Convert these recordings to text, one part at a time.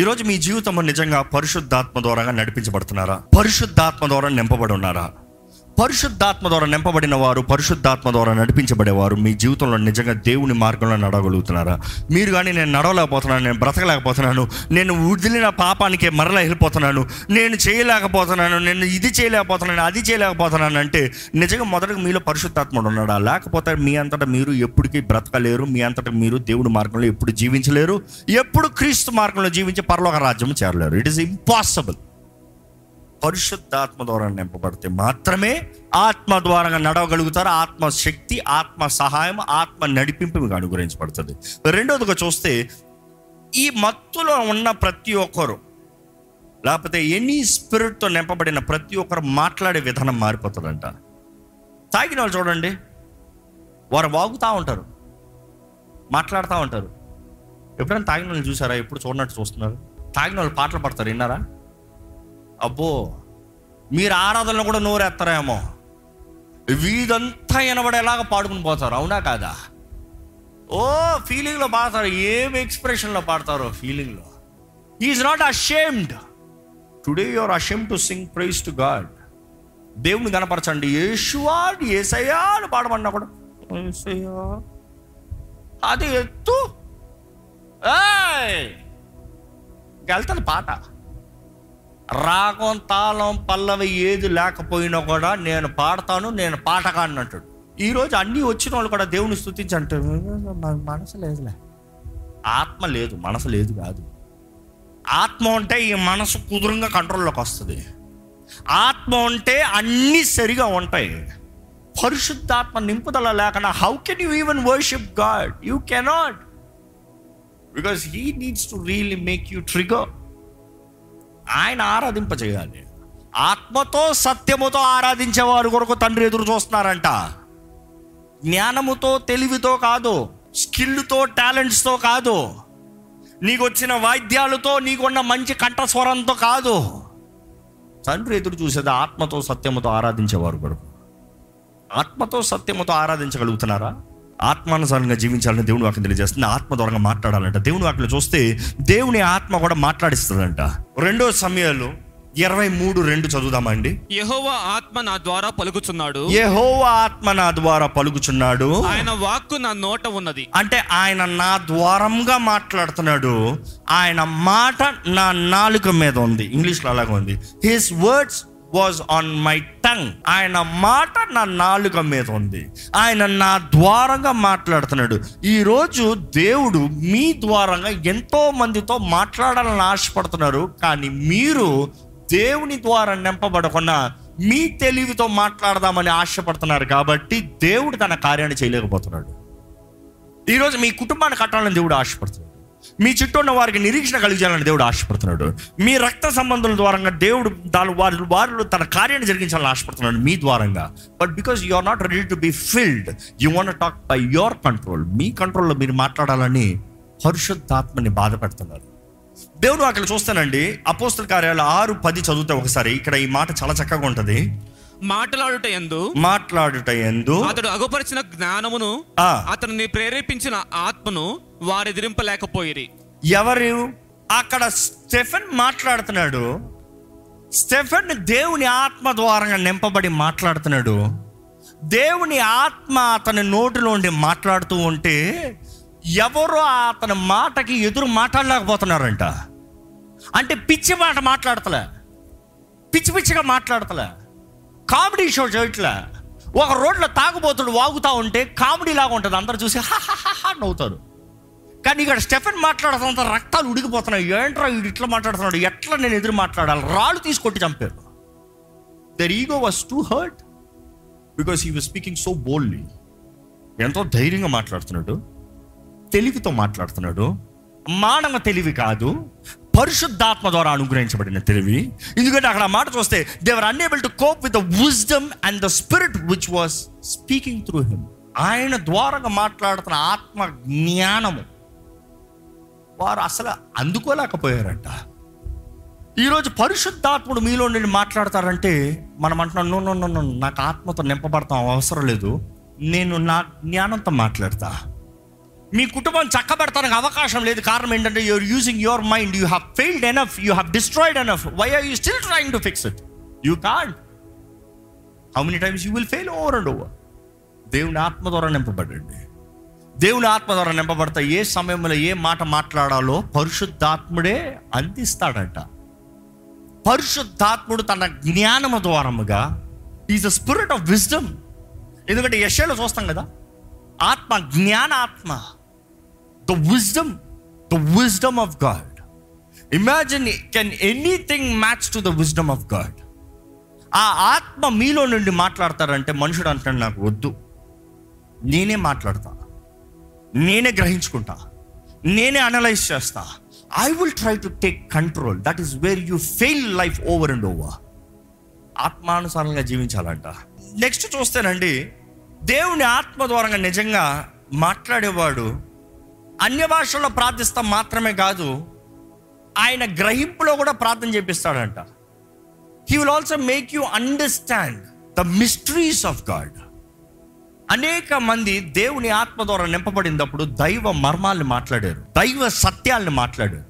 ఈరోజు మీ జీవితం నిజంగా పరిశుద్ధాత్మ ద్వారా నడిపించబడుతున్నారా? పరిశుద్ధాత్మ ద్వారా నింపబడి ఉన్నారా? పరిశుద్ధాత్మ ద్వారా నింపబడిన వారు, పరిశుద్ధాత్మ ద్వారా నడిపించబడేవారు మీ జీవితంలో నిజంగా దేవుని మార్గంలో నడవగలుగుతున్నారా? మీరు కానీ నేను నడవలేకపోతున్నాను, నేను బ్రతకలేకపోతున్నాను, నేను వదిలిన పాపానికి మరలా వెళ్ళిపోతున్నాను, నేను చేయలేకపోతున్నాను, నేను ఇది చేయలేకపోతున్నాను, అది చేయలేకపోతున్నాను అంటే నిజంగా మొదటగా మీలో పరిశుద్ధాత్మ ఉన్నాడా? లేకపోతే మీ అంతటా మీరు ఎప్పటికీ బ్రతకలేరు, మీ అంతటా మీరు దేవుని మార్గంలో ఎప్పుడు జీవించలేరు, ఎప్పుడు క్రీస్తు మార్గంలో జీవించి పరలోక రాజ్యం చేరలేరు. It is impossible. పరిశుద్ధాత్మ ద్వారా నింపబడితే మాత్రమే ఆత్మ ద్వారా నడవగలుగుతారు. ఆత్మ శక్తి, ఆత్మ సహాయం, ఆత్మ నడిపింపు అనుగ్రహించబడుతుంది. రెండోదిగా చూస్తే, ఈ మత్తులో ఉన్న ప్రతి ఒక్కరు, లేకపోతే ఎనీ స్పిరిట్తో నింపబడిన ప్రతి ఒక్కరు మాట్లాడే విధానం మారిపోతుందంట. తాగిన వాళ్ళు చూడండి, వారు వాగుతూ ఉంటారు, మాట్లాడుతూ ఉంటారు. ఎప్పుడైనా తాగిన వాళ్ళు చూసారా? ఎప్పుడు చూడనట్టు చూస్తున్నారు. తాగిన వాళ్ళు పాటలు పాడతారు, విన్నారా? అబ్బో, మీరు ఆరాధనలు కూడా నోరేస్తారేమో, వీదంతా వినబడేలాగా పాడుకుని పోతారు. అవునా కాదా? ఓ ఫీలింగ్లో పాడతారు, ఏమి ఎక్స్ప్రెషన్లో పాడతారో ఫీలింగ్లో. Is not ashamed. Today you're ashamed to sing praise to God. దేవుని కనపరచండి. యేషువా, యేసయ్యా అని పాడమన్నా కూడా యేసయ్యా అది ఎత్తు వెళ్తాను పాట. రాగం, తాళం, పల్లవి ఏది లేకపోయినా కూడా నేను పాడతాను, నేను పాటగాడిని అంటాడు. ఈరోజు అన్నీ వచ్చిన వాళ్ళు కూడా దేవుని స్తుతించి అంటారు, మనసు లేదులే. ఆత్మ లేదు, మనసు లేదు కాదు. ఆత్మ ఉంటే ఈ మనసు కుదురుగా కంట్రోల్లోకి వస్తుంది. ఆత్మ ఉంటే అన్నీ సరిగా ఉంటాయి. పరిశుద్ధాత్మ నింపుదల లేకుండా how can you even worship God? You cannot, because he needs to really make you trigger. ఆయన ఆరాధింపజేయాలి. ఆత్మతో సత్యముతో ఆరాధించేవారు కొరకు తండ్రి ఎదురు చూస్తున్నారంట. జ్ఞానముతో తెలివితో కాదు, స్కిల్తో టాలెంట్స్తో కాదు, నీకు వచ్చిన వాయిద్యాలతో, నీకున్న మంచి కంఠస్వరంతో కాదు. తండ్రి ఎదురు చూసేది ఆత్మతో సత్యముతో ఆరాధించేవారు కొరకు. ఆత్మతో సత్యముతో ఆరాధించగలుగుతున్నారా? ఆత్మానుసారంగా జీవించాలని దేవుని వాక్యం తెలియజేస్తుంది. ఆత్మ ద్వారా మాట్లాడాలంట. దేవుని వాక్యం చూస్తే దేవుని ఆత్మ కూడా మాట్లాడిస్తుందంట. 2 Samuel 23:2 చదువుదామండి. యెహోవా ఆత్మ నా ద్వారా పలుకుచున్నాడు, యెహోవా ఆత్మ నా ద్వారా పలుకుచున్నాడు, ఆయన వాక్కు నా నోట ఉన్నది. అంటే ఆయన నా ద్వారంగా మాట్లాడుతున్నాడు, ఆయన మాట నా నాలుక మీద ఉంది. ఇంగ్లీష్లో అలాగే ఉంది, his words was on my tongue. ఆయన మాట నా నాలుక మీద ఉంది, ఆయన నా ద్వారంగా మాట్లాడుతున్నాడు. ఈరోజు దేవుడు మీ ద్వారంగా ఎంతో మందితో మాట్లాడాలని ఆశపడుతున్నారు, కానీ మీరు దేవుని ద్వారా నింపబడకుండా మీ తెలివితో మాట్లాడదామని ఆశపడుతున్నారు. కాబట్టి దేవుడు తన కార్యాన్ని చేయలేకపోతున్నాడు. ఈరోజు మీ కుటుంబాన్ని కట్టాలని దేవుడు ఆశపడుతున్నాడు. మీ చుట్టూ ఉన్న వారికి నిరీక్షణ కలిగించాలని దేవుడు ఆశపడుతున్నాడు. మీ రక్త సంబంధుల ద్వారా దేవుడు వారిలో తన కార్యాన్ని జరిగించాలని ఆశపడుతున్నాడు మీ ద్వారంగా. But because you are not ready to be filled, you want talk by your control. మీ కంట్రోల్లో మీరు మాట్లాడాలని పరిశుద్ధాత్మని బాధ పెడుతున్నారు. దేవుడు అక్కడ చూస్తానండి, అపోస్తుల కార్యాలు 6:10 చదివితే ఒకసారి ఇక్కడ ఈ మాట చాలా చక్కగా ఉంటుంది. మాట్లాడుట యందు అతడు అగుపరిచిన జ్ఞానమును, అతనిని ప్రేరేపించిన ఆత్మను వారు ఎదిరింపలేకపోయిరి. ఎవరు? అక్కడ స్టెఫెన్ మాట్లాడుతున్నాడు. స్టెఫెన్ దేవుని ఆత్మ ద్వారా నింపబడి మాట్లాడుతున్నాడు. దేవుని ఆత్మ అతని నోటిలోండి మాట్లాడుతూ ఉంటే ఎవరో అతని మాటకి ఎదురు మాట్లాడలేకపోతున్నారంట. అంటే పిచ్చి మాట మాట్లాడతలే, పిచ్చిగా మాట్లాడతలే, కామెడీ షో చేయట్లే. ఒక రోడ్లో తాగుబోతుడు వాగుతూ ఉంటే కామెడీ లాగా ఉంటుంది, అందరు చూసి నవ్వుతారు. కానీ ఇక్కడ స్టెఫెన్ మాట్లాడుతున్నంత రక్తాలు ఉడికిపోతున్నాయి. ఏంట్రా వీడు ఇట్లా మాట్లాడుతున్నాడు, ఎట్లా నేను ఎదురు మాట్లాడాలి? రాళ్ళు తీసుకొట్టి చంపారు. Their ego was too hurt because he was speaking so boldly. ఎంతో ధైర్యంగా మాట్లాడుతున్నాడు, తెలివితో మాట్లాడుతున్నాడు. మానవ తెలివి కాదు, పరిశుద్ధాత్మ ద్వారా అనుగ్రహించబడిన తెలివి. ఎందుకంటే అక్కడ మాట చూస్తే they were unable to cope with the wisdom and the spirit which was speaking through him. ఆయన ద్వారా మాట్లాడుతున్న ఆత్మ జ్ఞానము వారు అసలు అందుకోలేకపోయారంట. ఈరోజు పరిశుద్ధాత్ముడు మీలో నుండి మాట్లాడతారంటే మనం అంటున్నాం, నో, నాకు ఆత్మతో నింపబడతాం అవసరం లేదు, నేను నా జ్ఞానంతో మాట్లాడతా, మీ కుటుంబం చక్కబెడతానికి అవకాశం లేదు. కారణం ఏంటంటే you're using your mind. You have failed enough, you have destroyed enough. Why are you still trying to fix it? You can't. How many times you will fail over and over. దేవుని ఆత్మ ద్వారా నింపబడండి. దేవుని ఆత్మ ద్వారా నింపబడతా ఏ సమయంలో ఏ మాట మాట్లాడాలో పరిశుద్ధాత్ముడే అందిస్తాడంట. పరిశుద్ధాత్ముడు తన జ్ఞానము ద్వారముగా, is a spirit of wisdom. ఎందుకంటే యెషయాలో చూస్తాం కదా, ఆత్మ జ్ఞానాత్మ, the wisdom of God. Imagine, can anything match to the wisdom of God? ఆ ఆత్మ మీలో నుండి మాట్లాడతారంటే మనుషుడు అంటాడు నాకు వద్దు, నేనే మాట్లాడతా, నేనే గ్రహించుకుంటా, నేనే అనలైజ్ చేస్తా. I will try to take control. That is where you fail life over and over. ఆత్మానుసారంగా జీవించాలంట. నెక్స్ట్ చూస్తేనండి, దేవుని ఆత్మ ద్వారా నిజంగా మాట్లాడేవాడు అన్య భాషల్లో ప్రార్థిస్తా మాత్రమే కాదు, ఆయన గ్రహింపులో కూడా ప్రార్థన చేపిస్తాడంట. He will also make you understand the mysteries of God. అనేక మంది దేవుని ఆత్మ ద్వారా నింపబడినప్పుడు దైవ మర్మాలను మాట్లాడారు, దైవ సత్యాలను మాట్లాడారు,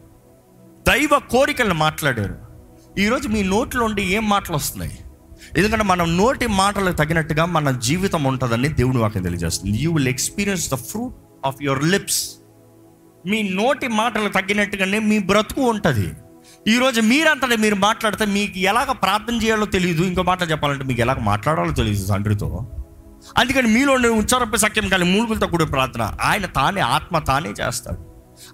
దైవ కోరికలను మాట్లాడారు. ఈరోజు మీ నోట్లో ఉండి ఏం మాటలు వస్తున్నాయి? ఎందుకంటే మనం నోటి మాటలకు తగినట్టుగా మన జీవితం ఉంటుందని దేవుని వాక్యం తెలియజేస్తుంది. You will experience the fruit of your lips. మీ నోటి మాటలకు తగినట్టుగానే మీ బ్రతుకు ఉంటుంది. ఈరోజు మీరంతటే మీరు మాట్లాడితే మీకు ఎలాగ ప్రార్థన చేయాలో తెలియదు. ఇంకో మాట చెప్పాలంటే మీకు ఎలాగ మాట్లాడాలో తెలియదు తండ్రితో. అందుకని మీలో ఉచ్చారపై సఖ్యం కానీ మూలుగులతో కూడిన ప్రార్థన ఆయన తానే, ఆత్మ తానే చేస్తాడు.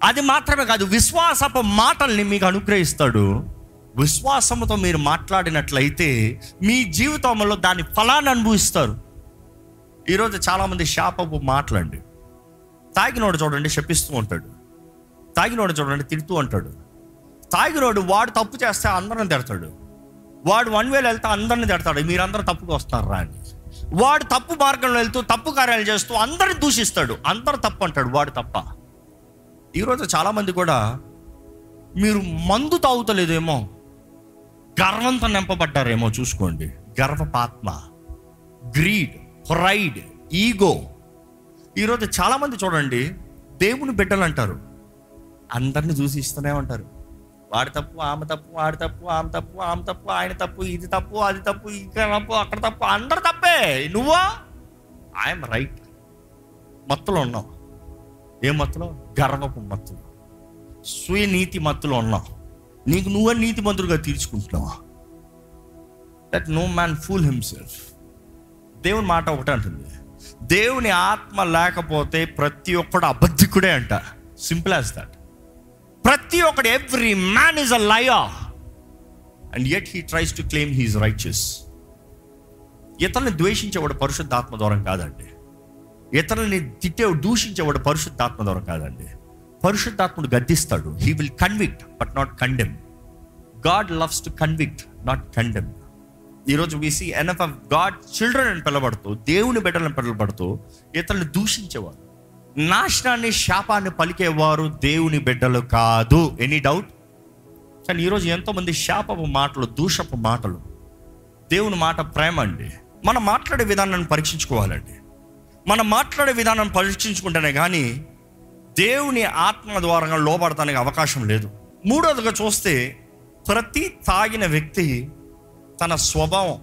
అది మాత్రమే కాదు, విశ్వాసపు మాటల్ని మీకు అనుగ్రహిస్తాడు. విశ్వాసంతో మీరు మాట్లాడినట్లయితే మీ జీవితంలో దాని ఫలాన్ని అనుభవిస్తారు. ఈరోజు చాలామంది శాపపు మాటలండి. తాగినోడు చూడండి శపిస్తూ ఉంటాడు, తాగినోడు చూడండి తిడుతూ ఉంటాడు, తాగినోడు వాడు తప్పు చేస్తే అందరిని తిడతాడు, వాడు వన్ వేలు వెళ్తే అందరిని తిడతాడు, మీరందరూ తప్పుకు వస్తారా అని. వాడు తప్పు మార్గంలో వెళ్తూ తప్పు కార్యాలు చేస్తూ అందరిని దూషిస్తాడు, అందరు తప్పు అంటాడు, వాడు తప్ప. ఈరోజు చాలామంది కూడా మీరు మందు తాగుతలేదేమో, గర్వంతో నింపబడ్డారేమో చూసుకోండి. గర్వపాత్మ, గ్రీడ్, ప్రైడ్, ఈగో. ఈరోజు చాలామంది చూడండి దేవుని బిడ్డలు అంటారు, అందరిని దూషిస్తూనే ఉంటారు. వాడు తప్పు, ఆమె తప్పు, వాడు తప్పు, ఆమె తప్పు, ఆమె తప్పు, ఆయన తప్పు, ఇది తప్పు, అది తప్పు, ఇక్కడ తప్పు, అక్కడ తప్పు, అందరు తప్పే. నువ్వా ఐఎమ్ రైట్ మత్తులో ఉన్నావు. ఏ మత్తులో? గర్వపు మత్తులో, స్వీనీతి మత్తులో ఉన్నావు. నీకు నువ్వే నీతి మంత్రులుగా తీర్చుకుంటున్నావు. That no man fool himself. దేవుని మాట ఒకటే అంటుంది, దేవుని ఆత్మ లేకపోతే ప్రతి ఒక్కడు అబద్ధికుడే అంట. Simple as that. ప్రతి ఒక్కడు, every man is a liar and yet he tries to claim he is righteous. ఇతరుని ద్వేషించేవాడు పరిశుద్ధాత్మ దూరం కాదండి. ఇతరులని తిట్టే దూషించేవాడు పరిశుద్ధాత్మ దూరం కాదండి. పరిశుద్ధాత్ముడు గద్దిస్తాడు. He will convict but not condemn. God loves to convict not condemn. ఈరోజు we see enough of God children అని పిలబడుతూ, దేవుని బిడ్డలను పిలబడుతూ ఇతరులను దూషించేవాడు, నాశనాన్ని శాపాన్ని పలికేవారు దేవుని బిడ్డలు కాదు. Any doubt? కానీ ఈరోజు ఎంతోమంది శాపపు మాటలు, దూషపు మాటలు. దేవుని మాట ప్రేమ అండి. మనం మాట్లాడే విధానాన్ని పరీక్షించుకోవాలండి. మనం మాట్లాడే విధానాన్ని పరీక్షించుకుంటేనే కానీ దేవుని ఆత్మ ద్వారా లోబడటానికి అవకాశం లేదు. మూడోదిగా చూస్తే, ప్రతి తాగిన వ్యక్తి తన స్వభావం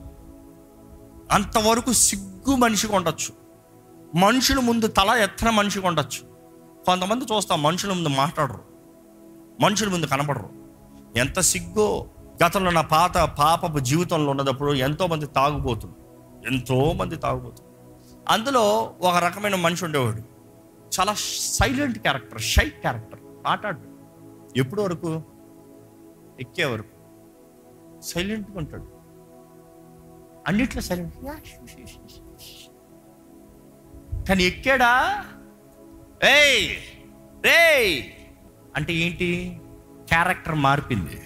అంతవరకు సిగ్గు మనిషిగా ఉండొచ్చు, మనుషుల ముందు తల ఎత్తన మనిషిగా ఉండొచ్చు. కొంతమంది చూస్తాం మనుషుల ముందు మాట్లాడరు, మనుషుల ముందు కనపడరు. ఎంత సిగ్గో! గతంలో నా పాపపు జీవితంలో ఉన్నప్పుడు ఎంతోమంది తాగుబోతున్నారు. అందులో ఒక రకమైన మనిషి ఉండేవాడు, చాలా సైలెంట్ క్యారెక్టర్, షై క్యారెక్టర్. మాట్లాడు ఎప్పుడు వరకు? ఎక్కే వరకు సైలెంట్గా ఉంటాడు, అన్నిట్లో సైలెంట్. కానీ ఎక్కాడా ఏయ్ రే అంటే ఏంటి? క్యారెక్టర్ మారిపోయింది,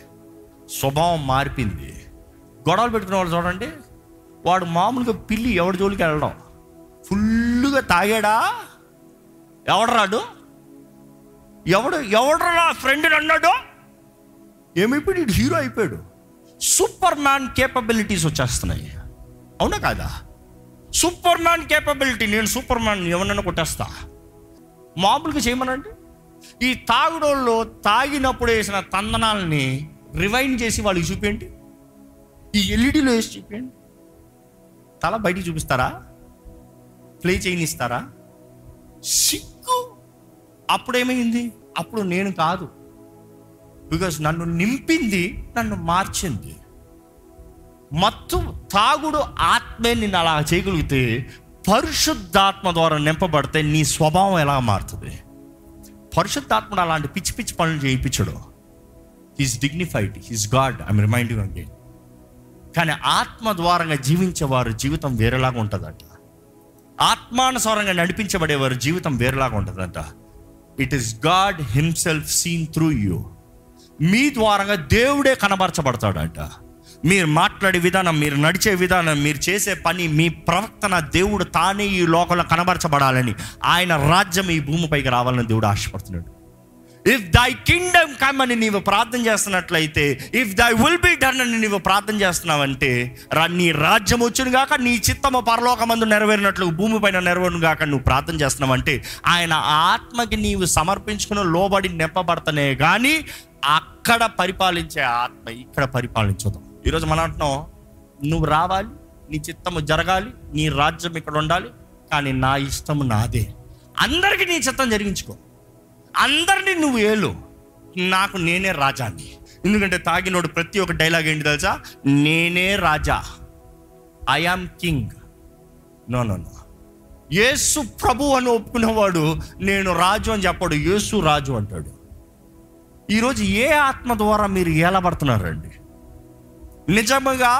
స్వభావం మారిపోయింది. గొడవలు పెట్టుకునే వాళ్ళు చూడండి, వాడు మామూలుగా పిల్లి ఎవడి జోలికి వెళ్ళడం, ఫుల్గా తాగాడా ఎవడరాడు, ఎవడరా నా ఫ్రెండ్ని అన్నాడు, ఏమైపోయాడు, ఇటు హీరో అయిపోయాడు. సూపర్ మ్యాన్ కేపబిలిటీస్ వచ్చేస్తున్నాయి, అవునా కాదా? సూపర్ మ్యాన్ కేపబిలిటీ, నేను సూపర్ మ్యాన్, ఎవరినైనా కొట్టేస్తా, మామూలుగా చేయమనండి. ఈ తాగుడోళ్ళు తాగినప్పుడు వేసిన తందనాలని రివైండ్ చేసి వాళ్ళకి చూపించండి, ఈ ఎల్ఈడీలో వేసి చూపించండి. తల బయటికి చూపిస్తారా? ప్లే చేయనిస్తారా? సిగ్గు. అప్పుడేమైంది? అప్పుడు నేను కాదు, బికాజ్ నన్ను నింపింది, నన్ను మార్చింది. మత్తు తాగుడు ఆత్మే నిన్ను అలా చేయగలిగితే, పరిశుద్ధాత్మ ద్వారా నింపబడితే నీ స్వభావం ఎలా మారుతుంది? పరిశుద్ధాత్మను అలాంటి పిచ్చి పిచ్చి పనులు చేయించడు. He's dignified, he's God, I'm reminding again. కానీ ఆత్మ ద్వారంగా జీవించేవారు జీవితం వేరేలాగా ఉంటుందంట. ఆత్మానుసారంగా నడిపించబడేవారు జీవితం వేరేలాగా ఉంటుందంట. It is God himself seen through you. మీ ద్వారంగా దేవుడే కనబరచబడతాడంట. మీరు మాట్లాడే విధానం, మీరు నడిచే విధానం, మీరు చేసే పని, మీ ప్రవర్తన దేవుడు తానే ఈ లోకంలో కనబరచబడాలని, ఆయన రాజ్యం ఈ భూమిపైకి రావాలని దేవుడు ఆశపడుతున్నాడు. ఇఫ్ దై కింగ్డమ్ కమ్ అని నీవు ప్రార్థన చేస్తున్నట్లయితే, if thy will be done అని నీవు ప్రార్థన చేస్తున్నావంటే, నీ రాజ్యం వచ్చును గాక, నీ చిత్తము పరలోకమందు నెరవేరినట్లు భూమిపైన నెరవేరును గాక నువ్వు ప్రార్థన చేస్తున్నావంటే, ఆయన ఆత్మకి నీవు సమర్పించుకుని లోబడి నింపబడతనే కానీ అక్కడ పరిపాలించే ఆత్మ ఇక్కడ పరిపాలించదు. ఈరోజు మనం అంటున్నాం, నువ్వు రావాలి, నీ చిత్తము జరగాలి, నీ రాజ్యం ఇక్కడ ఉండాలి, కానీ నా ఇష్టము నాదే. అందరికీ నీ చిత్తం జరిగించుకో, అందరినీ నువ్వు ఏలు, నాకు నేనే రాజాని. ఎందుకంటే తాగినోడు ప్రతి ఒక్క డైలాగ్ ఏంటి తెలుసా? నేనే రాజా, I am king. No no no. Yesu ప్రభు అని ఒప్పుకునేవాడు నేను రాజు అని చెప్పాడు, యేసు రాజు అంటాడు. ఈరోజు ఏ ఆత్మ ద్వారా మీరు ఏలబడుతున్నారండి? నిజముగా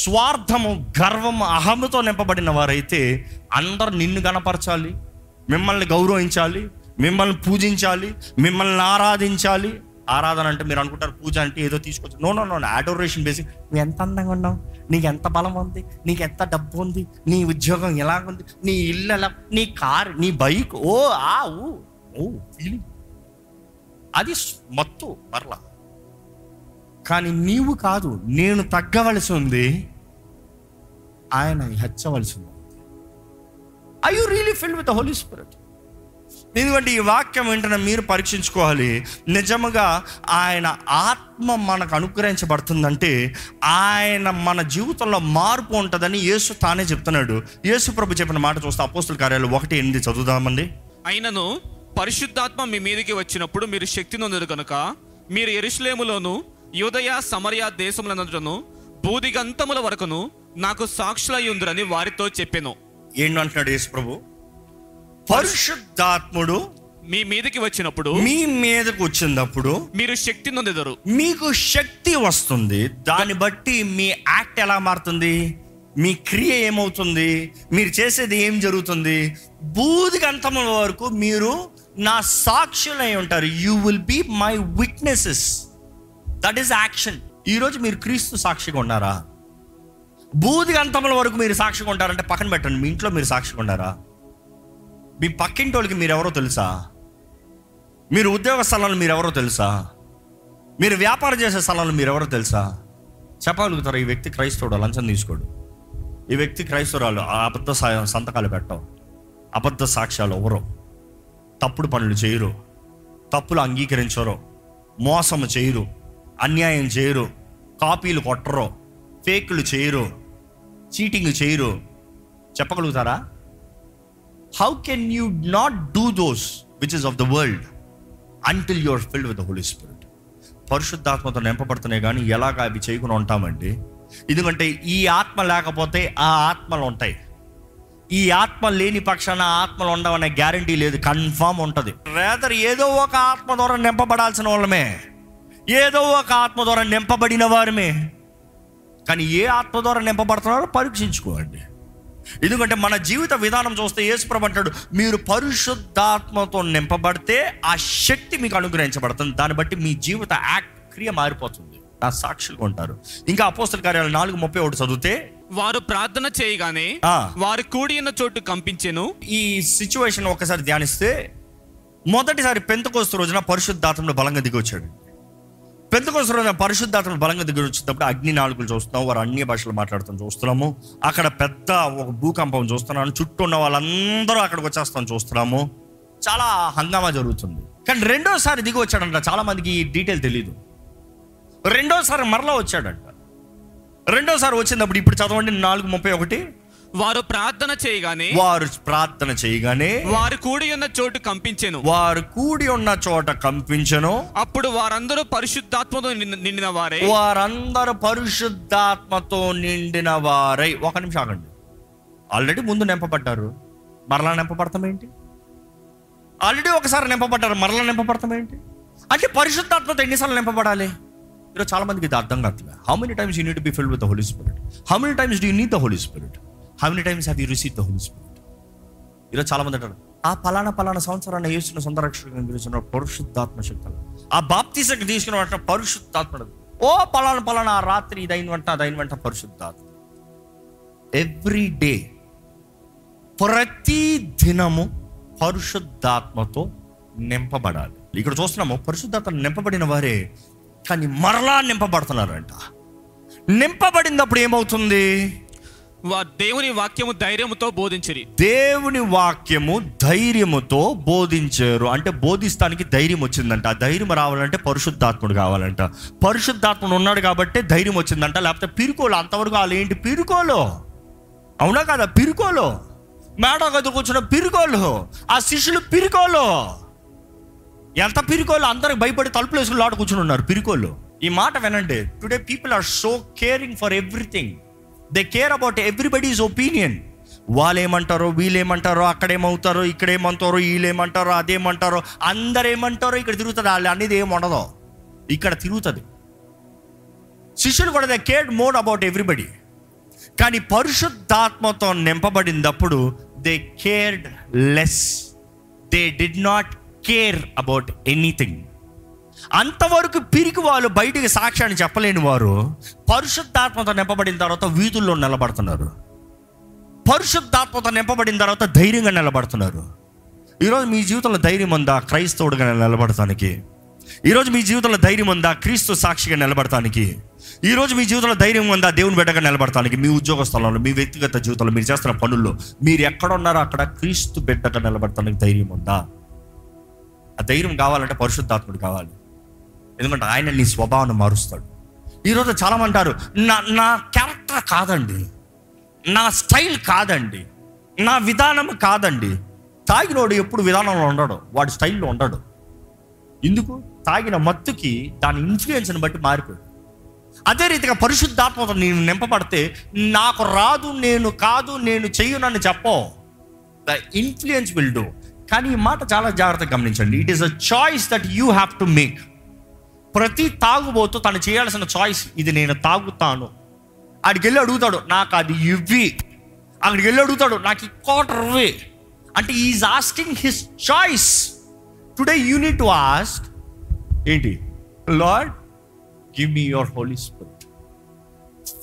స్వార్థము, గర్వము, అహంతో నింపబడిన వారైతే అందరు నిన్ను గణపరచాలి, మిమ్మల్ని గౌరవించాలి, మిమ్మల్ని పూజించాలి, మిమ్మల్ని ఆరాధించాలి. ఆరాధన అంటే మీరు అనుకుంటారు పూజ అంటే ఏదో తీసుకొచ్చి, no no no. Adoration basic. నువ్వు ఎంత అందంగా ఉన్నావు, నీకు ఎంత బలం ఉంది, నీకు ఎంత డబ్బు ఉంది, నీ ఉద్యోగం ఎలా ఉంది, నీ ఇల్లు ఎలా, నీ కారు, నీ బైక్, ఓ ఆ ఓ ఫీలింగ్, అది మత్తు మరలా. కానీ నీవు కాదు, నేను తగ్గవలసి ఉంది, ఆయన హెచ్చవలసి ఉంది. I you really filled with the Holi spirit? ఎందుకంటే ఈ వాక్యం వెంటనే మీరు పరీక్షించుకోవాలి. నిజముగా ఆయన ఆత్మ మనకు అనుగ్రహించబడుతుందంటే ఆయన మన జీవితంలో మార్పు ఉంటుందని యేసు తానే చెప్తున్నాడు. యేసు ప్రభు చెప్పిన మాట చూస్తే అపోస్తుల కార్యాలు 1:8 చదువుదామండి. ఆయనను పరిశుద్ధాత్మ మీ మీదకి వచ్చినప్పుడు మీరు శక్తి నొందరు కనుక మీరు యెరూషలేములోను యూదయ సమరయ దేశములనందును భూదిగంతముల వరకును నాకు సాక్షులయ్యుందురని వారితో చెప్పెను. ఏంటంటున్నాడు యేసు ప్రభు? పరిశుద్ధాత్ముడు మీ మీదకి వచ్చినప్పుడు, మీ మీదకు వచ్చినప్పుడు మీరు శక్తి నొందెదరు. మీకు శక్తి వస్తుంది, దాన్ని బట్టి మీ యాక్ట్ ఎలా మారుతుంది, మీ క్రియ ఏమవుతుంది, మీరు చేసేది ఏం జరుగుతుంది. భూదిగంతముల వరకు మీరు నా సాక్షులై ఉంటారు. You will be my witnesses. That is action. ఈరోజు మీరు క్రీస్తు సాక్షిగా ఉన్నారా? భూదిగంతముల వరకు మీరు సాక్షిగా ఉంటారంటే పక్కన పెట్టండి, మీ ఇంట్లో మీరు సాక్షిగా ఉన్నారా? మీ పక్కింటోళ్ళకి మీరెవరో తెలుసా? మీరు ఉద్యోగ స్థలంలో మీరెవరో తెలుసా? మీరు వ్యాపారం చేసే స్థలంలో మీరెవరో తెలుసా? చెప్పగలుగుతారా? ఈ వ్యక్తి క్రైస్తవుడు, లంచం తీసుకోడు. ఈ వ్యక్తి క్రైస్తవురాలు, అబద్ధ సంతకాలు పెట్టవు, అబద్ధ సాక్ష్యాలు ఎవరో, తప్పుడు పనులు చేయరు, తప్పులు అంగీకరించరు, మోసము చేయరు, అన్యాయం చేయరు, కాపీలు కొట్టరు, ఫేక్లు చేయరు, చీటింగ్ చేయరు. చెప్పగలుగుతారా? How can you not do those which is of the world until you are filled with the Holi spirit? పరిశుద్ధాత్మతో నింపబడుతున్నాయి కానీ ఎలాగ అవి చేయకుండా ఉంటామండి? ఎందుకంటే ఈ ఆత్మ లేకపోతే ఆ ఆత్మలు ఉంటాయి. ఈ ఆత్మ లేని పక్షాన ఆత్మలు ఉండవనే గ్యారంటీ లేదు, కన్ఫామ్ ఉంటుంది. రేదర్ ఏదో ఒక ఆత్మ ద్వారా నింపబడాల్సిన వాళ్ళమే, ఏదో ఒక ఆత్మ ద్వారా నింపబడిన వారమే. కానీ ఏ ఆత్మ ద్వారా నింపబడుతున్నారో పరీక్షించుకోండి. ఎందుకంటే మన జీవిత విధానం చూస్తే యేసుప్రభు అంటాడు, మీరు పరిశుద్ధాత్మతో నింపబడితే ఆ శక్తి మీకు అనుగ్రహించబడుతుంది, దాన్ని బట్టి మీ జీవిత యాక్ట్, క్రియ మారిపోతుంది, నా సాక్షులుగా ఉంటారు. ఇంకా అపోస్తుల కార్యాలు 4:31 చదివితే, వారు ప్రార్థన చేయగానే వారు కూడి ఉన్న చోటు కంపించెను. ఈ సిచ్యువేషన్ ఒకసారి ధ్యానిస్తే, మొదటిసారి పెంతెకోస్తు రోజున పరిశుద్ధాత్మను బలంగా దిగొచ్చాడు. పెంతెకోస్తు రోజున పరిశుద్ధాత్మను బలంగా దిగొచ్చినప్పుడు అగ్ని నాలుకలు చూస్తున్నాం, వారు అన్య భాషలు మాట్లాడతాం చూస్తున్నాము, అక్కడ పెద్ద ఒక భూకంపం చూస్తున్నాను, చుట్టూ ఉన్న వాళ్ళందరూ అక్కడికి వచ్చేస్తాం చూస్తున్నాము. చాలా హంగామా జరుగుతుంది. కానీ రెండోసారి దిగి వచ్చాడంట. చాలామందికి ఈ డీటెయిల్ తెలీదు. రెండోసారి మరలా వచ్చాడంట. రెండోసారి వచ్చినప్పుడు ఇప్పుడు చదవండి 4:31. వారు ప్రార్థన చేయగానే వారు కూడి ఉన్న చోట కంపించెను. అప్పుడు వారందరూ పరిశుద్ధాత్మతో నిండిన వారై. ఒక నిమిషం ఆగండి. ఆల్రెడీ ముందు నింపబడ్డారు, మరలా నింపబడతాం ఏంటి? ఆల్రెడీ ఒకసారి నింపబడ్డారు, మరలా నింపబడతాం ఏంటి? అంటే పరిశుద్ధాత్మతో ఎన్నిసార్లు నింపబడాలి? ఈరోజు చాలా మందికి ఇది అర్థం కావట్లేదు. How many times you need to be filled with the Holi spirit? How many times do you need the Holi spirit? How many times have you received the Holy Spirit? ఈరోజు చాలా మంది అంటారు, ఆ పలానా సంవత్సరాన్ని యేసుని సొంత రక్షకుడిగా పిలిచిన పరిశుద్ధాత్మ శక్తి, ఆ బాప్తిసం తీసుకున్న పరిశుద్ధాత్మ, ఓ పలానా రాత్రి ఇదైందంట అదైందంట పరిశుద్ధాత్మ. ఎవ్రీ డే, ప్రతి దినము పరిశుద్ధాత్మతో నింపబడాలి. ఇక్కడ చూస్తున్నాము పరిశుద్ధాత్మ నింపబడిన వారే కానీ మరలా నింపబడుతున్నారంట. నింపబడినప్పుడు ఏమవుతుంది? దేవుని వాక్యము ధైర్యముతో బోధించారు. అంటే బోధిస్తానికి ధైర్యం వచ్చిందంట. ఆ ధైర్యం రావాలంటే పరిశుద్ధాత్ముడు కావాలంట. పరిశుద్ధాత్ముడు ఉన్నాడు కాబట్టి ధైర్యం వచ్చిందంట. లేకపోతే పిరుకోలు. అంతవరకు వాళ్ళు ఏంటి? పిరుకోలు. అవునా కదా? పిరుకోలు. మేడ గది కూర్చున్న పిరుకోలు. ఆ శిష్యులు పిరుకోలు. ఎంత పిరుకోలు? అందరికి భయపడి తలుపులు వేసుకుని లోట కూర్చుని ఉన్నారు. పిరుకోలు. ఈ మాట వినండి. Today people are so caring for everything. They care about everybody's opinion. వాళ్ళేమంటారో, వీళ్ళేమంటారో, అక్కడేమవుతారో, ఇక్కడేమంటారో, వీళ్ళేమంటారో, అదేమంటారో, అందరేమంటారో ఇక్కడ తిరుగుతుంది. వాళ్ళు అనేది ఏమి ఉండదు, ఇక్కడ తిరుగుతుంది. శిష్యులు కూడా they care more about everybody. కానీ పరిశుద్ధాత్మతో నింపబడినప్పుడు they cared less. They did not care about anything. అంతవరకు పిరికి వాళ్ళు, బయటికి సాక్ష్యాన్ని చెప్పలేని వారు పరిశుద్ధాత్మతో నింపబడిన తర్వాత వీధుల్లో నిలబడుతున్నారు. పరిశుద్ధాత్మతో నింపబడిన తర్వాత ధైర్యంగా నిలబడుతున్నారు. ఈరోజు మీ జీవితంలో ధైర్యం ఉందా క్రైస్తవుడిగా నిలబడటానికి? ఈరోజు మీ జీవితంలో ధైర్యం ఉందా క్రీస్తు సాక్షిగా నిలబడటానికి? ఈరోజు మీ జీవితంలో ధైర్యం ఉందా దేవుని బిడ్డగా నిలబడటానికి? మీ ఉద్యోగ స్థలంలో, మీ వ్యక్తిగత జీవితంలో, మీరు చేస్తున్న పనుల్లో, మీరు ఎక్కడున్నారో అక్కడ క్రీస్తు బిడ్డగా నిలబడటానికి ధైర్యం ఉందా? ఆ ధైర్యం కావాలంటే పరిశుద్ధాత్ముడు కావాలి. ఎందుకంటే ఆయన నీ స్వభావాన్ని మారుస్తాడు. ఈరోజు చాలామంది అంటారు, నా క్యారెక్టర్ కాదండి, నా స్టైల్ కాదండి, నా విధానం కాదండి. తాగినోడు ఎప్పుడు విధానంలో ఉండడు, వాడి స్టైల్లో ఉండడు. ఎందుకు? తాగిన మత్తుకి దాని ఇన్ఫ్లుయెన్స్ని బట్టి మారిపోయాడు. అదే రీతిగా పరిశుద్ధాత్మతో నేను నింపబడితే నాకు రాదు, నేను కాదు, నేను చెయ్యనని చెప్పవు. The influence will do. కానీ ఈ మాట చాలా జాగ్రత్తగా గమనించండి. It is a choice that you have to make. ప్రతి తాగుబోతు తను చేయాల్సిన చాయిస్ ఇది. నేను తాగుతాను, అక్కడికి వెళ్ళి అడుగుతాడు నాకు అది ఇవ్వి, అక్కడికి వెళ్ళి అడుగుతాడు నాకు ఈ కోటర్వి అంటే is asking his choice. Today you need to ask ఏంటి? Lord, give me your Holi spirit,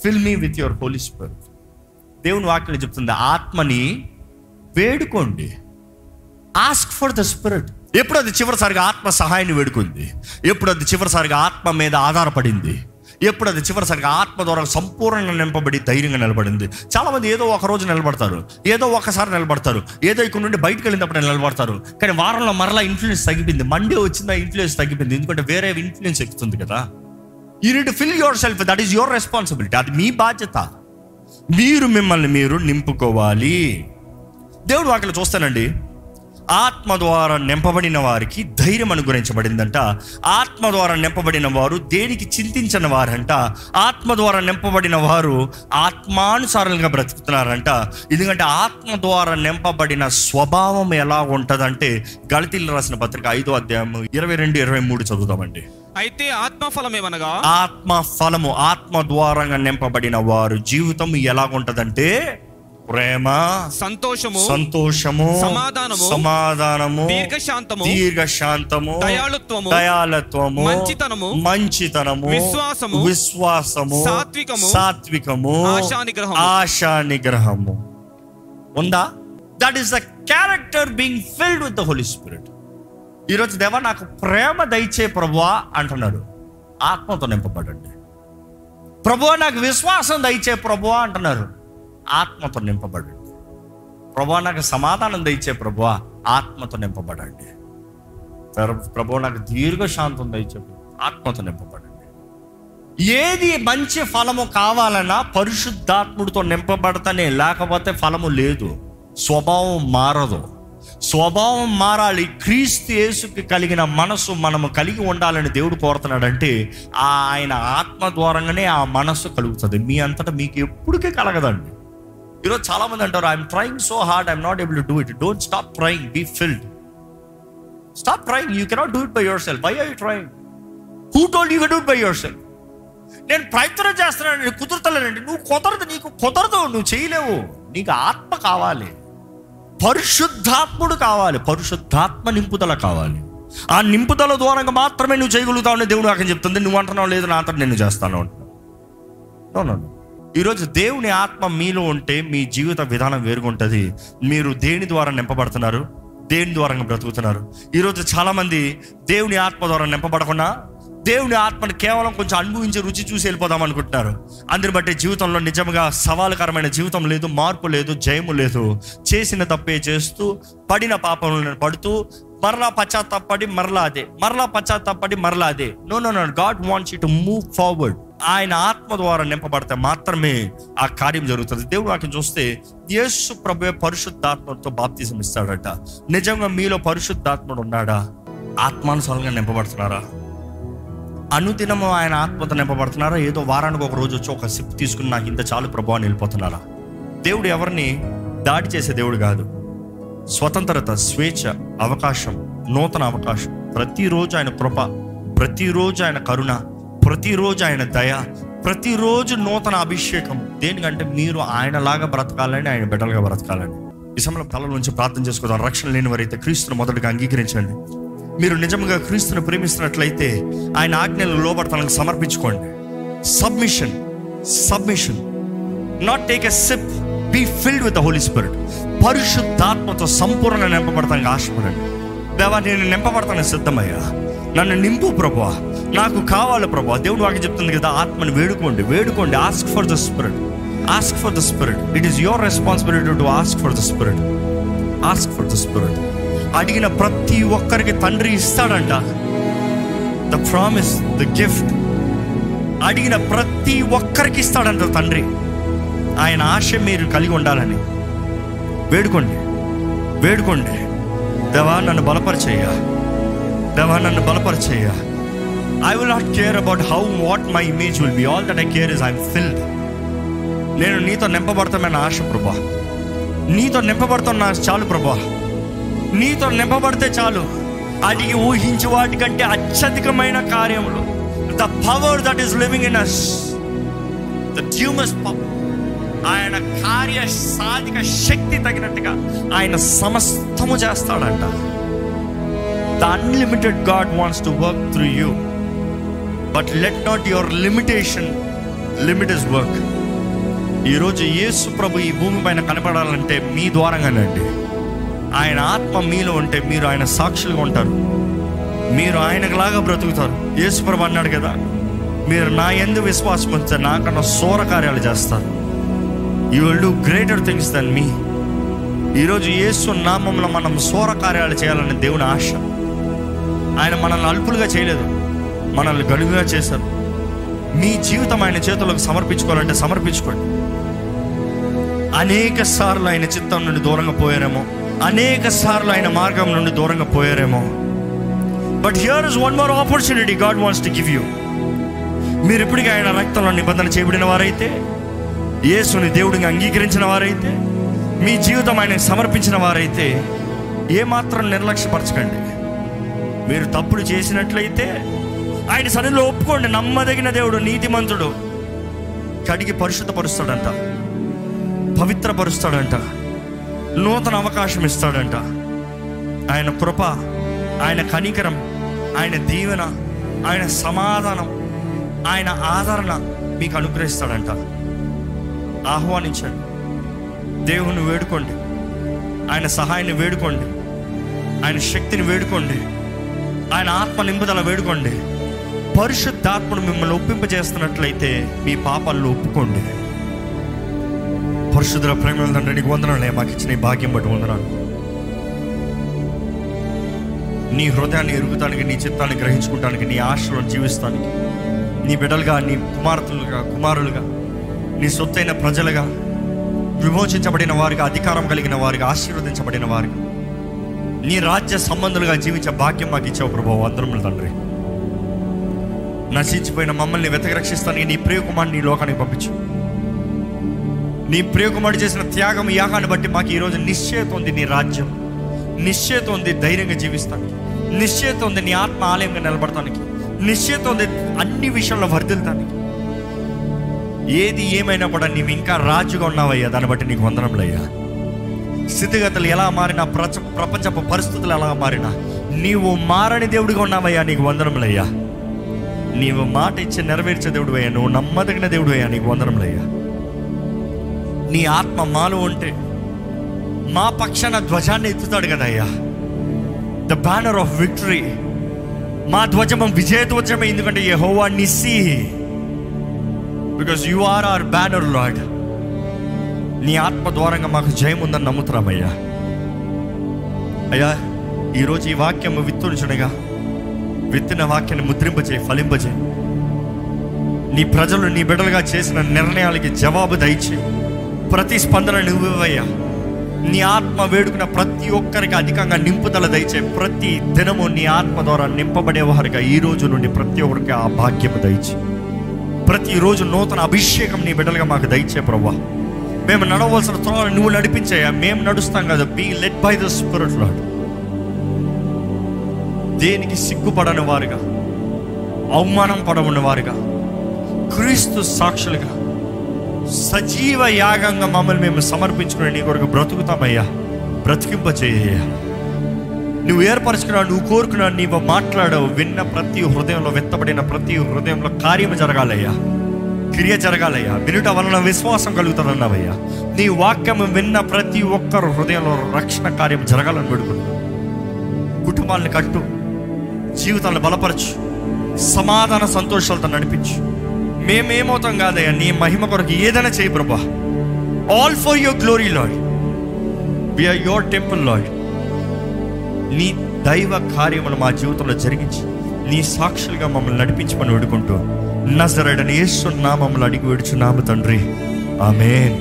fill me with your Holi spirit. దేవుని వాక్యం చెప్తుంది, ఆత్మని వేడుకోండి. Ask for the Spirit. ఎప్పుడు అది చివరిసారిగా ఆత్మ సహాయాన్ని వేడుకుంది? ఎప్పుడు అది చివరిసారిగా ఆత్మ మీద ఆధారపడింది? ఎప్పుడు అది చివరిసారిగా ఆత్మ ద్వారా సంపూర్ణంగా నింపబడి ధైర్యంగా నిలబడింది? చాలామంది ఏదో ఒక రోజు నిలబడతారు, ఏదో ఒకసారి నిలబడతారు, ఏదో ఇక్కడ నుండి బయటకు వెళ్ళినప్పుడు నిలబడతారు. కానీ వారంలో మరలా ఇన్ఫ్లుయెన్స్ తగ్గిపోయింది. మండే వచ్చిందా ఇన్ఫ్లుయెన్స్ తగ్గిపోయింది. ఎందుకంటే వేరే ఇన్ఫ్లుయెన్స్ ఎక్కుతుంది కదా. You need to fill yourself. That is your responsibility. అది మీ బాధ్యత. మీరు మిమ్మల్ని మీరు నింపుకోవాలి. దేవుడు వాక్యం చూస్తానండి, ఆత్మ ద్వారా నింపబడిన వారికి ధైర్యం అనుగ్రహించబడిందంట. ఆత్మ ద్వారా నింపబడిన వారు దేనికి చింతించిన వారంట. ఆత్మ ద్వారా నింపబడిన వారు ఆత్మానుసారంగా బ్రతుకుతున్నారంట. ఎందుకంటే ఆత్మ ద్వారా నింపబడిన స్వభావం ఎలా ఉంటుందంటే, గళతీయులకు రాసిన పత్రిక 5:22-23 చదువుతామండి. అయితే ఆత్మఫలమేమనగా, ఆత్మఫలము, ఆత్మ ద్వారా నింపబడిన వారు జీవితం ఎలాగుంటదంటే ప్రేమ, సంతోషము, సమాధానము, దీర్ఘశాంతము, దయాళత్వము, మంచితనము, విశ్వాసము, సాత్వికము, ఆశానిగ్రహము ఉందా? That is the character being filled with the Holi spirit. ఈరోజు దేవా నాకు ప్రేమ దయచే ప్రభువా అంటున్నారు, ఆత్మతో నింపబడండి. ప్రభువా నాకు విశ్వాసం దయచే ప్రభువా అంటున్నారు, ఆత్మతో నింపబడండి. ప్రభువా నాకు సమాధానం దయచే ప్రభువా ఆత్మతో నింపబడండి. ప్రభువా నాకు దీర్ఘశాంతం దయచేయండి, ఆత్మతో నింపబడండి. ఏది మంచి ఫలము కావాలన్నా పరిశుద్ధాత్ముడితో నింపబడతానే, లేకపోతే ఫలము లేదు. స్వభావం మారదు. స్వభావం మారాలి. క్రీస్తు యేసుకి కలిగిన మనసు మనము కలిగి ఉండాలని దేవుడు కోరుతున్నాడంటే ఆయన ఆత్మ ద్వారంగానే ఆ మనసు కలుగుతుంది. మీ అంతటా మీకు ఎప్పటికీ కలగదండి. ఈరోజు చాలామంది అంటారు I'm trying so hard, I'm not able to do it. Don't stop trying, be filled. Stop trying, you cannot do it by yourself. Why are you trying? Who told you can do it by yourself? నేను ప్రయత్నం చేస్తున్నాను, కుదరతలేనండి. నువ్వు కుదరదు, నీకు కుదరదు, నువ్వు చేయలేవు. నీకు ఆత్మ కావాలి, పరిశుద్ధాత్ముడు కావాలి, పరిశుద్ధాత్మ నింపుదల కావాలి. ఆ నింపుదల ద్వారంగా మాత్రమే నువ్వు చేయగలుగుతావు అని దేవుడు అక్కడ చెప్తుంది. నువ్వు అంటున్నావు లేదు నా అంతా నేను చేస్తాను అంటున్నావు. ఈరోజు దేవుని ఆత్మ మీలో ఉంటే మీ జీవిత విధానం వేరుగా ఉంటుంది. మీరు దేని ద్వారా నింపబడుతున్నారు, దేని ద్వారా బ్రతుకుతున్నారు? ఈరోజు చాలామంది దేవుని ఆత్మ ద్వారా నింపబడకుండా దేవుని ఆత్మను కేవలం కొంచెం అనుభవించి రుచి చూసి వెళ్ళిపోదాం అనుకుంటున్నారు. అందుని బట్టి జీవితంలో నిజంగా సవాలుకరమైన జీవితం లేదు, మార్పు లేదు, జయము లేదు. చేసిన తప్పే చేస్తూ, పడిన పాపంలో పడుతూ, మరలా పశ్చాత్తాపడి మరలా అదే, మరలా పశ్చాత్తాపడి మరలా అదే. No no no, God wants you to move forward. ఆయన ఆత్మ ద్వారా నింపబడితే మాత్రమే ఆ కార్యం జరుగుతుంది. దేవుడు వాక్యం చూస్తే యేసు ప్రభువే పరిశుద్ధాత్మతో బాప్తిజం ఇస్తాడట. నిజంగా మీలో పరిశుద్ధాత్ముడు ఉన్నాడా? ఆత్మానుసారంగా నింపబడుతున్నారా? అనుదినము ఆయన ఆత్మతో నింపబడుతున్నారా? ఏదో వారానికి ఒక రోజు వచ్చి ఒక సిప్ తీసుకుని నాకు ఇంత చాలు ప్రభువా అని వెళ్ళిపోతున్నారా? దేవుడు ఎవరిని దాడి చేసే దేవుడు కాదు. స్వతంత్రత, స్వేచ్ఛ, అవకాశం, నూతన అవకాశం, ప్రతిరోజు ఆయన కృప, ప్రతిరోజు ఆయన కరుణ, ప్రతిరోజు ఆయన దయ, ప్రతిరోజు నూతన అభిషేకం. దేనికంటే మీరు ఆయనలాగా బ్రతకాలని, ఆయన బిడ్డలుగా బ్రతకాలని. ఈ సమయంలో తల నుంచి ప్రార్థన చేసుకోదాం. రక్షణ లేని వారైతే క్రీస్తును మొదటగా అంగీకరించండి. మీరు నిజంగా క్రీస్తును ప్రేమిస్తున్నట్లయితే ఆయన ఆజ్ఞలను లోబడతానికి సమర్పించుకోండి. Submission, submission. Not take a sip, be filled with the Holi spirit. పరిశుద్ధాత్మతో సంపూర్ణ నింపబడతానికి ఆశపడండి. దేవా నేను నింపబడతాను సిద్ధమయ్యా, నన్ను నింపు ప్రభువా, నాకు కావాలి ప్రభువా. దేవుడు వాక్యం చెప్తుంది కదా, ఆత్మను వేడుకోండి, వేడుకోండి. Ask for the spirit, ask for the spirit. It is your responsibility to ask for the spirit, ask for the spirit. అడిగిన ప్రతి ఒక్కరికి తండ్రి ఇస్తాడంట. ద ప్రామిస్, ద గిఫ్ట్ అడిగిన ప్రతి ఒక్కరికి ఇస్తాడంట తండ్రి. ఆయన ఆశ మీరు కలిగి ఉండాలని వేడుకోండి, వేడుకోండి. దేవా నన్ను బలపరిచేయ, దేవా నన్ను బలపరిచేయ. I will not care about how what my image will be. All that I care is I am filled. నేను నీతో నింపబడతానని ఆశ ప్రభా, నీతో నింపబడతాను ఆశ చాలు ప్రభా. నీతో నింపబడితే చాలు. అడిగి ఊహించి వాటికంటే అత్యధికమైన కార్యములు. The power that is living in us, the dunamis power. ఆయన కార్య సాధిక శక్తి తగినట్టుగా ఆయన సమస్తము చేస్తాడంట. The unlimited God wants to work through you, but let not your limitation limit his work. ఈరోజు యేసు ప్రభు ఈ భూమి పైన కనపడాలంటే మీ ద్వారంగానండి. ఆయన ఆత్మ మీలో ఉంటే మీరు ఆయన సాక్షులుగా ఉంటారు, మీరు ఆయనకులాగా బ్రతుకుతారు. యేసుప్రభు అన్నాడు కదా, మీరు నా యందు విశ్వాసం ఉంచే నాకన్నా సోర కార్యాలు చేస్తారు. You will do greater things than me. ఈరోజు యేసు నామంలో మనం సోర కార్యాలు చేయాలనే దేవుని ఆశ. ఆయన మనల్ని అల్పులుగా చేయలేదు, మనల్ని గడువుగా చేశారు. మీ జీవితం ఆయన చేతులకు సమర్పించుకోవాలంటే సమర్పించుకోండి. అనేక సార్లు ఆయన చిత్తం నుండి దూరంగా పోయారేమో, అనేక సార్లు ఆయన మార్గం నుండి దూరంగా పోయారేమో. But here is one more opportunity God wants to give you. మీరు ఇప్పటికీ ఆయన రక్తంలో నిబంధన చేయబడిన వారైతే, యేసుని దేవుడిని అంగీకరించిన వారైతే, మీ జీవితం ఆయనకు సమర్పించిన వారైతే ఏమాత్రం నిర్లక్ష్యపరచకండి. మీరు తప్పులు చేసినట్లయితే ఆయన సన్నిధిలో ఒప్పుకోండి. నమ్మదగిన దేవుడు, నీతిమంతుడు, కడిగి పరిశుద్ధపరుస్తాడంట, పవిత్రపరుస్తాడంట, నూతన అవకాశం ఇస్తాడంట. ఆయన కృప, ఆయన కనికరం, ఆయన దీవెన, ఆయన సమాధానం, ఆయన ఆదరణ మీకు అనుగ్రహిస్తాడంట. ఆహ్వానించండి, దేవుని వేడుకోండి, ఆయన సహాయాన్ని వేడుకోండి, ఆయన శక్తిని వేడుకోండి, ఆయన ఆత్మ నింపుదల వేడుకోండి. పరిశుద్ధాత్మను మిమ్మల్ని ఒప్పింపజేస్తున్నట్లయితే మీ పాపాలను ఒప్పుకోండి. పరిశుద్ధుల ప్రేమ తండ్రి, నీకు వందనాలు. మాకు ఇచ్చిన భాగ్యం బట్టి వందనాలు. నీ హృదయాన్ని ఎరుగుతానికి, నీ చిత్తాన్ని గ్రహించుకుంటానికి, నీ ఆశలో జీవిస్తానికి, నీ బిడ్డలుగా, నీ కుమారులుగా, నీ సొత్తైన ప్రజలుగా, విమోచించబడిన వారిగా, అధికారం కలిగిన వారిగా, ఆశీర్వదించబడిన వారిగా, నీ రాజ్య సంబంధులుగా జీవించే భాగ్యం మాకు ఇచ్చావు ప్రభువు. అందరముల తండ్రి, నశించిపోయిన మమ్మల్ని వెతకి రక్షిస్తానికి నీ ప్రియకుమారుని నీ లోకానికి పంపించు. నీ ప్రియకుమారుడు చేసిన త్యాగం, యాగాన్ని బట్టి మాకు ఈరోజు నిశ్చయత ఉంది నీ రాజ్యం, నిశ్చయత ఉంది ధైర్యంగా జీవిస్తానికి, నిశ్చయత ఉంది నీ ఆత్మ ఆలయంగా నిలబడటానికి, నిశ్చయత ఉంది అన్ని విషయంలో వర్ధిల్తానికి. ఏది ఏమైనా కూడా నీవు ఇంకా రాజుగా ఉన్నావయ్యా, దాన్ని బట్టి నీకు వందనములయ్యా. స్థితిగతులు ఎలా మారినా, ప్రపంచపు పరిస్థితులు ఎలా మారినా నీవు మారని దేవుడిగా ఉన్నావయ్యా, నీకు వందనములయ్యా. నీవు మాట ఇచ్చి నెరవేర్చే దేవుడు అయ్యా, నువ్వు నమ్మదగిన దేవుడు అయ్యా, నీకు వందనములయ్యా. నీ ఆత్మ మాలో ఉంటే మా పక్షాన ధ్వజాన్ని ఎత్తుతాడు కదయ్యా, ద బ్యానర్ ఆఫ్ విక్టరీ. మా ధ్వజం విజయ ధ్వజమే, ఎందుకంటే యెహోవా Nissi, because you are our banner Lord. నీ ఆత్మ ద్వారంగా మాకు జయం ఉందని నమ్ముతున్నామయ్యా. అయ్యా, ఈరోజు ఈ వాక్యం విత్తుంచునగా విత్తిన వాక్యాన్ని ముద్రింపజేయి, ఫలింపజేయి. నీ ప్రజలు నీ బిడ్డలుగా చేసిన నిర్ణయాలకి జవాబు దయచేయి. ప్రతి స్పందన నువ్వయ్యా. నీ ఆత్మ వేడుకున్న ప్రతి ఒక్కరికి అధికంగా నింపుదల దయచే. ప్రతి దినము నీ ఆత్మ ద్వారా నింపబడేవారుగా ఈ రోజు నుండి ప్రతి ఒక్కరికి ఆ భాగ్యము దయచే. ప్రతిరోజు నూతన అభిషేకం నీ బిడ్డలుగా మాకు దయచే ప్రభువా. మేము నడవలసిన త్రోవ నువ్వు నడిపించాయా, మేము నడుస్తాం కదా. Be led by the spirit Lord. దేనికి సిగ్గుపడని వారుగా, అవమానం పడవని వారుగా, క్రీస్తు సాక్షులుగా, సజీవ యాగంగా మమ్మల్ని మేము సమర్పించుకునే నీ కొరకు బ్రతుకుతామయ్యా. బ్రతికింపచేయ్యా. నువ్వు ఏర్పరచుకున్నావు, నువ్వు కోరుకున్నావు, నీవు మాట్లాడవు. విన్న ప్రతి హృదయంలో, వెత్తబడిన ప్రతి హృదయంలో కార్యము జరగాలయ్యా, క్రియ జరగాలయ్యా. వినుట వలన విశ్వాసం కలుగుతానన్నావయ్యా. నీ వాక్యము విన్న ప్రతి ఒక్కరు హృదయంలో రక్షణ కార్యం జరగాలని పెడుకున్నావు. కుటుంబాలను కట్టు, జీవితాలను బలపరచు, సమాధాన సంతోషాలతో నడిపించు. మేమేమవుతాం కాదయ్యా, నీ మహిమ కొరకు ఏదైనా చేయి ప్రభా. All for your glory Lord. We are your temple Lord. నీ దైవ కార్యములు మా జీవితంలో జరిగించి నీ సాక్షులుగా మమ్మల్ని నడిపించమని వేడుకుంటూ నజరేయుడైన యేసు నామములో అడిగి వేడుచున్నాము తండ్రి. ఆమేన్.